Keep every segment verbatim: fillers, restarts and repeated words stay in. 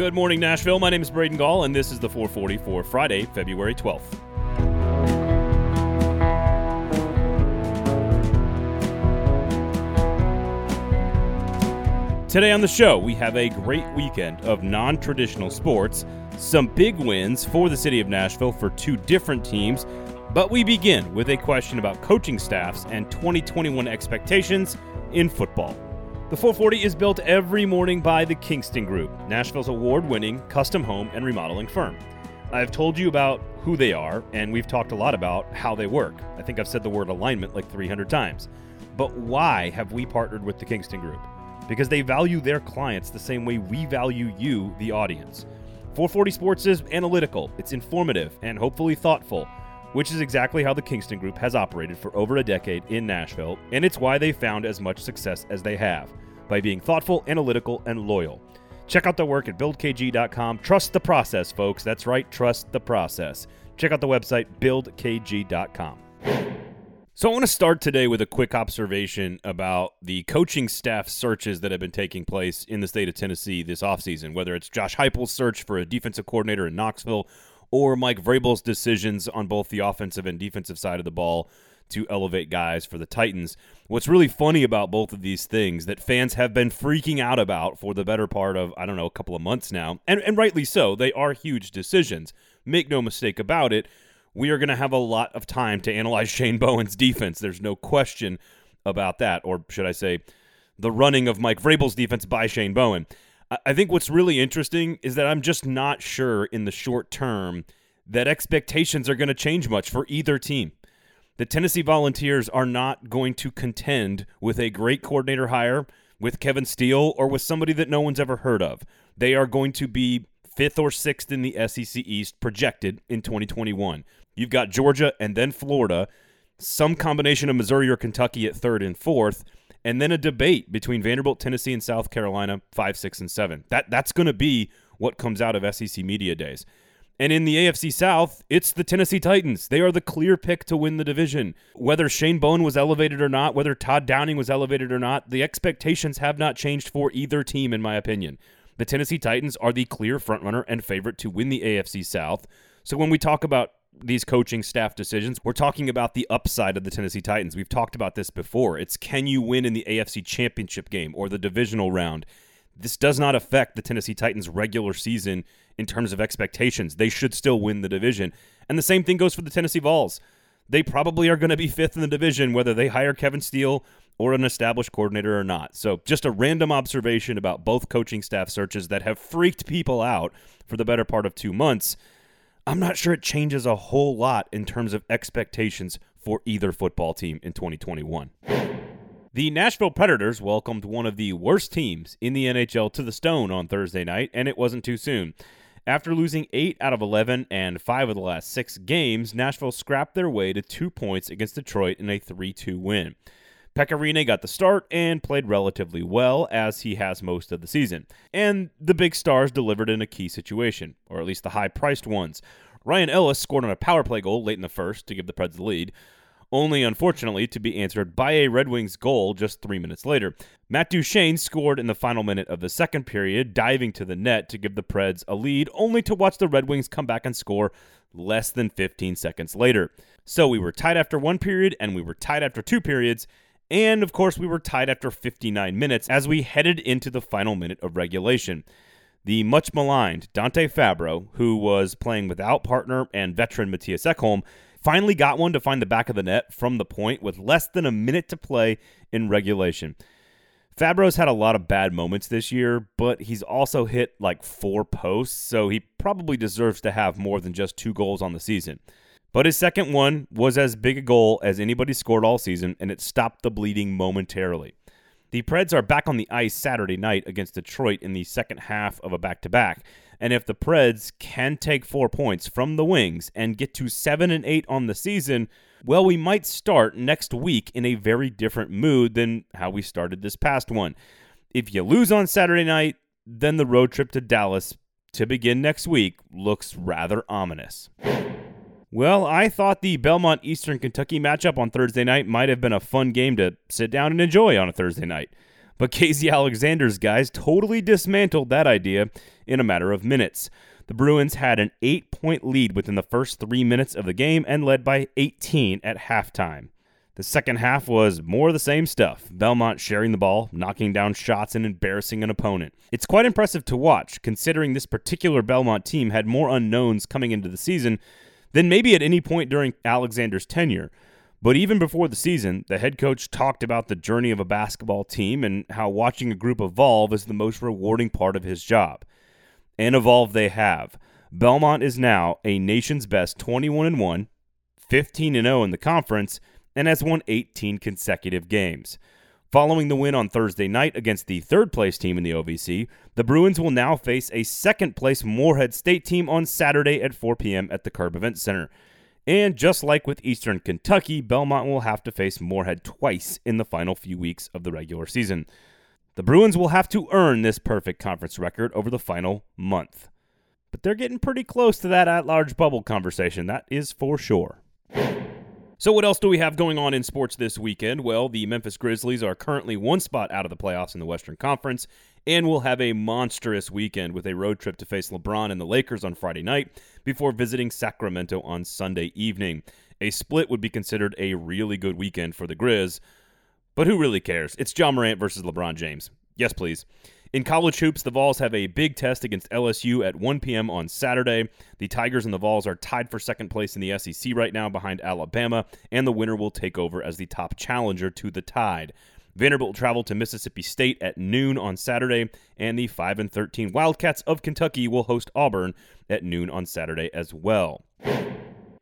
Good morning, Nashville. My name is Braden Gall, and this is the four forty for Friday, February twelfth. Today on the show, we have a great weekend of non-traditional sports, some big wins for the city of Nashville for two different teams, but we begin with a question about coaching staffs and twenty twenty-one expectations in football. The four forty is built every morning by the Kingston Group, Nashville's award-winning custom home and remodeling firm. I've told you about who they are, and we've talked a lot about how they work. I think I've said the word alignment like three hundred times. But why have we partnered with the Kingston Group? Because they value their clients the same way we value you, the audience. four forty Sports is analytical, it's informative, and hopefully thoughtful, which is exactly how the Kingston Group has operated for over a decade in Nashville, and it's why they found as much success as they have, by being thoughtful, analytical, and loyal. Check out their work at build k g dot com. Trust the process, folks. That's right, trust the process. Check out the website, build k g dot com. So I want to start today with a quick observation about the coaching staff searches that have been taking place in the state of Tennessee this offseason, whether it's Josh Heupel's search for a defensive coordinator in Knoxville or Mike Vrabel's decisions on both the offensive and defensive side of the ball to elevate guys for the Titans. What's really funny about both of these things that fans have been freaking out about for the better part of, I don't know, a couple of months now, and, and rightly so, they are huge decisions. Make no mistake about it, we are going to have a lot of time to analyze Shane Bowen's defense. There's no question about that, or should I say, the running of Mike Vrabel's defense by Shane Bowen. I think what's really interesting is that I'm just not sure in the short term that expectations are going to change much for either team. The Tennessee Volunteers are not going to contend with a great coordinator hire, with Kevin Steele, or with somebody that no one's ever heard of. They are going to be fifth or sixth in the S E C East projected in twenty twenty-one. You've got Georgia and then Florida, some combination of Missouri or Kentucky at third and fourth, and then a debate between Vanderbilt, Tennessee, and South Carolina, five, six, and seven. That, that's going to be what comes out of S E C Media Days. And in the A F C South, it's the Tennessee Titans. They are the clear pick to win the division. Whether Shane Bowen was elevated or not, whether Todd Downing was elevated or not, the expectations have not changed for either team, in my opinion. The Tennessee Titans are the clear frontrunner and favorite to win the A F C South. So when we talk about these coaching staff decisions, we're talking about the upside of the Tennessee Titans. We've talked about this before. It's can you win in the A F C Championship game or the divisional round? This does not affect the Tennessee Titans' regular season in terms of expectations. They should still win the division. And the same thing goes for the Tennessee Vols. They probably are going to be fifth in the division, whether they hire Kevin Steele or an established coordinator or not. So just a random observation about both coaching staff searches that have freaked people out for the better part of two months. I'm not sure it changes a whole lot in terms of expectations for either football team in twenty twenty-one. The Nashville Predators welcomed one of the worst teams in the N H L to the stone on Thursday night, and it wasn't too soon. After losing eight out of eleven and five of the last six games, Nashville scrapped their way to two points against Detroit in a three two win. Pecorino got the start and played relatively well, as he has most of the season. And the big stars delivered in a key situation, or at least the high-priced ones. Ryan Ellis scored on a power play goal late in the first to give the Preds the lead, only unfortunately to be answered by a Red Wings goal just three minutes later. Matt Duchesne scored in the final minute of the second period, diving to the net to give the Preds a lead, only to watch the Red Wings come back and score less than fifteen seconds later. So we were tied after one period, and we were tied after two periods, and, of course, we were tied after fifty-nine minutes as we headed into the final minute of regulation. The much-maligned Dante Fabro, who was playing without partner and veteran Mattias Ekholm, finally got one to find the back of the net from the point with less than a minute to play in regulation. Fabro's had a lot of bad moments this year, but he's also hit like four posts, so he probably deserves to have more than just two goals on the season. But his second one was as big a goal as anybody scored all season, and it stopped the bleeding momentarily. The Preds are back on the ice Saturday night against Detroit in the second half of a back-to-back, and if the Preds can take four points from the Wings and get to seven and eight on the season, well, we might start next week in a very different mood than how we started this past one. If you lose on Saturday night, then the road trip to Dallas to begin next week looks rather ominous. Well, I thought the Belmont Eastern Kentucky matchup on Thursday night might have been a fun game to sit down and enjoy on a Thursday night. But Casey Alexander's guys totally dismantled that idea in a matter of minutes. The Bruins had an eight-point lead within the first three minutes of the game and led by eighteen at halftime. The second half was more of the same stuff, Belmont sharing the ball, knocking down shots, and embarrassing an opponent. It's quite impressive to watch, considering this particular Belmont team had more unknowns coming into the season than maybe at any point during Alexander's tenure. But even before the season, the head coach talked about the journey of a basketball team and how watching a group evolve is the most rewarding part of his job. And evolve they have. Belmont is now a nation's best twenty-one and one, fifteen and oh in the conference, and has won eighteen consecutive games. Following the win on Thursday night against the third-place team in the O V C, the Bruins will now face a second-place Morehead State team on Saturday at four p.m. at the Curb Event Center. And just like with Eastern Kentucky, Belmont will have to face Morehead twice in the final few weeks of the regular season. The Bruins will have to earn this perfect conference record over the final month. But they're getting pretty close to that at-large bubble conversation, that is for sure. So what else do we have going on in sports this weekend? Well, the Memphis Grizzlies are currently one spot out of the playoffs in the Western Conference and will have a monstrous weekend with a road trip to face LeBron and the Lakers on Friday night before visiting Sacramento on Sunday evening. A split would be considered a really good weekend for the Grizz, but who really cares? It's John Morant versus LeBron James. Yes, please. In college hoops, the Vols have a big test against L S U at one p.m. on Saturday. The Tigers and the Vols are tied for second place in the S E C right now behind Alabama, and the winner will take over as the top challenger to the Tide. Vanderbilt will travel to Mississippi State at noon on Saturday, and the five and thirteen Wildcats of Kentucky will host Auburn at noon on Saturday as well.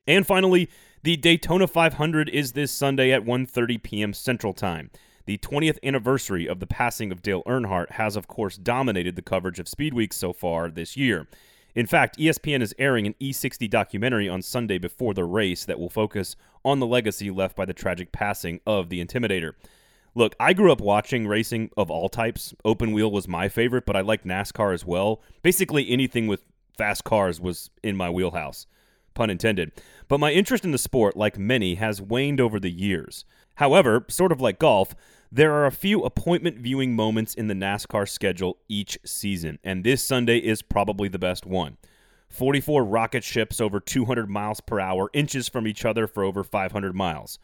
And finally, the Daytona five hundred is this Sunday at one thirty p.m. Central Time. The twentieth anniversary of the passing of Dale Earnhardt has, of course, dominated the coverage of Speed Week so far this year. In fact, E S P N is airing an E sixty documentary on Sunday before the race that will focus on the legacy left by the tragic passing of the Intimidator. Look, I grew up watching racing of all types. Open wheel was my favorite, but I liked NASCAR as well. Basically anything with fast cars was in my wheelhouse. Pun intended. But my interest in the sport, like many, has waned over the years. However, sort of like golf, there are a few appointment viewing moments in the NASCAR schedule each season, and this Sunday is probably the best one. forty-four rocket ships over two hundred miles per hour, inches from each other for over five hundred miles.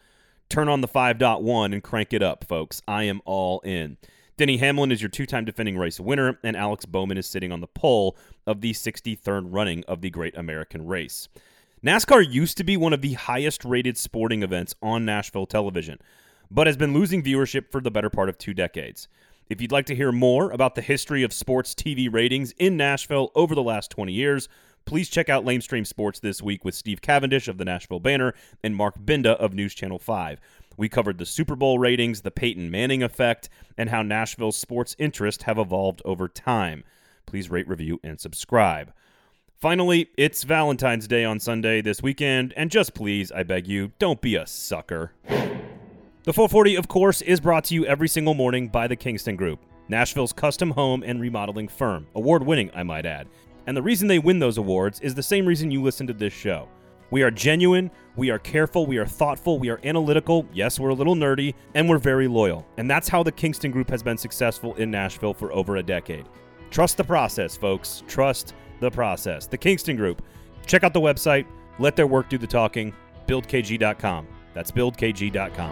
Turn on the five point one and crank it up, folks. I am all in. Denny Hamlin is your two-time defending race winner, and Alex Bowman is sitting on the pole of the sixty-third running of the Great American Race. NASCAR used to be one of the highest-rated sporting events on Nashville television, but has been losing viewership for the better part of two decades. If you'd like to hear more about the history of sports T V ratings in Nashville over the last twenty years, please check out Lamestream Sports This Week with Steve Cavendish of the Nashville Banner and Mark Binda of News Channel five. We covered the Super Bowl ratings, the Peyton Manning effect, and how Nashville's sports interests have evolved over time. Please rate, review, and subscribe. Finally, it's Valentine's Day on Sunday this weekend, and just please, I beg you, don't be a sucker. The four forty, of course, is brought to you every single morning by the Kingston Group, Nashville's custom home and remodeling firm, award-winning, I might add. And the reason they win those awards is the same reason you listen to this show. We are genuine, we are careful, we are thoughtful, we are analytical, yes, we're a little nerdy, and we're very loyal. And that's how the Kingston Group has been successful in Nashville for over a decade. Trust the process, folks. Trust the process. The Kingston Group. Check out the website. Let their work do the talking. build k g dot com. That's build k g dot com.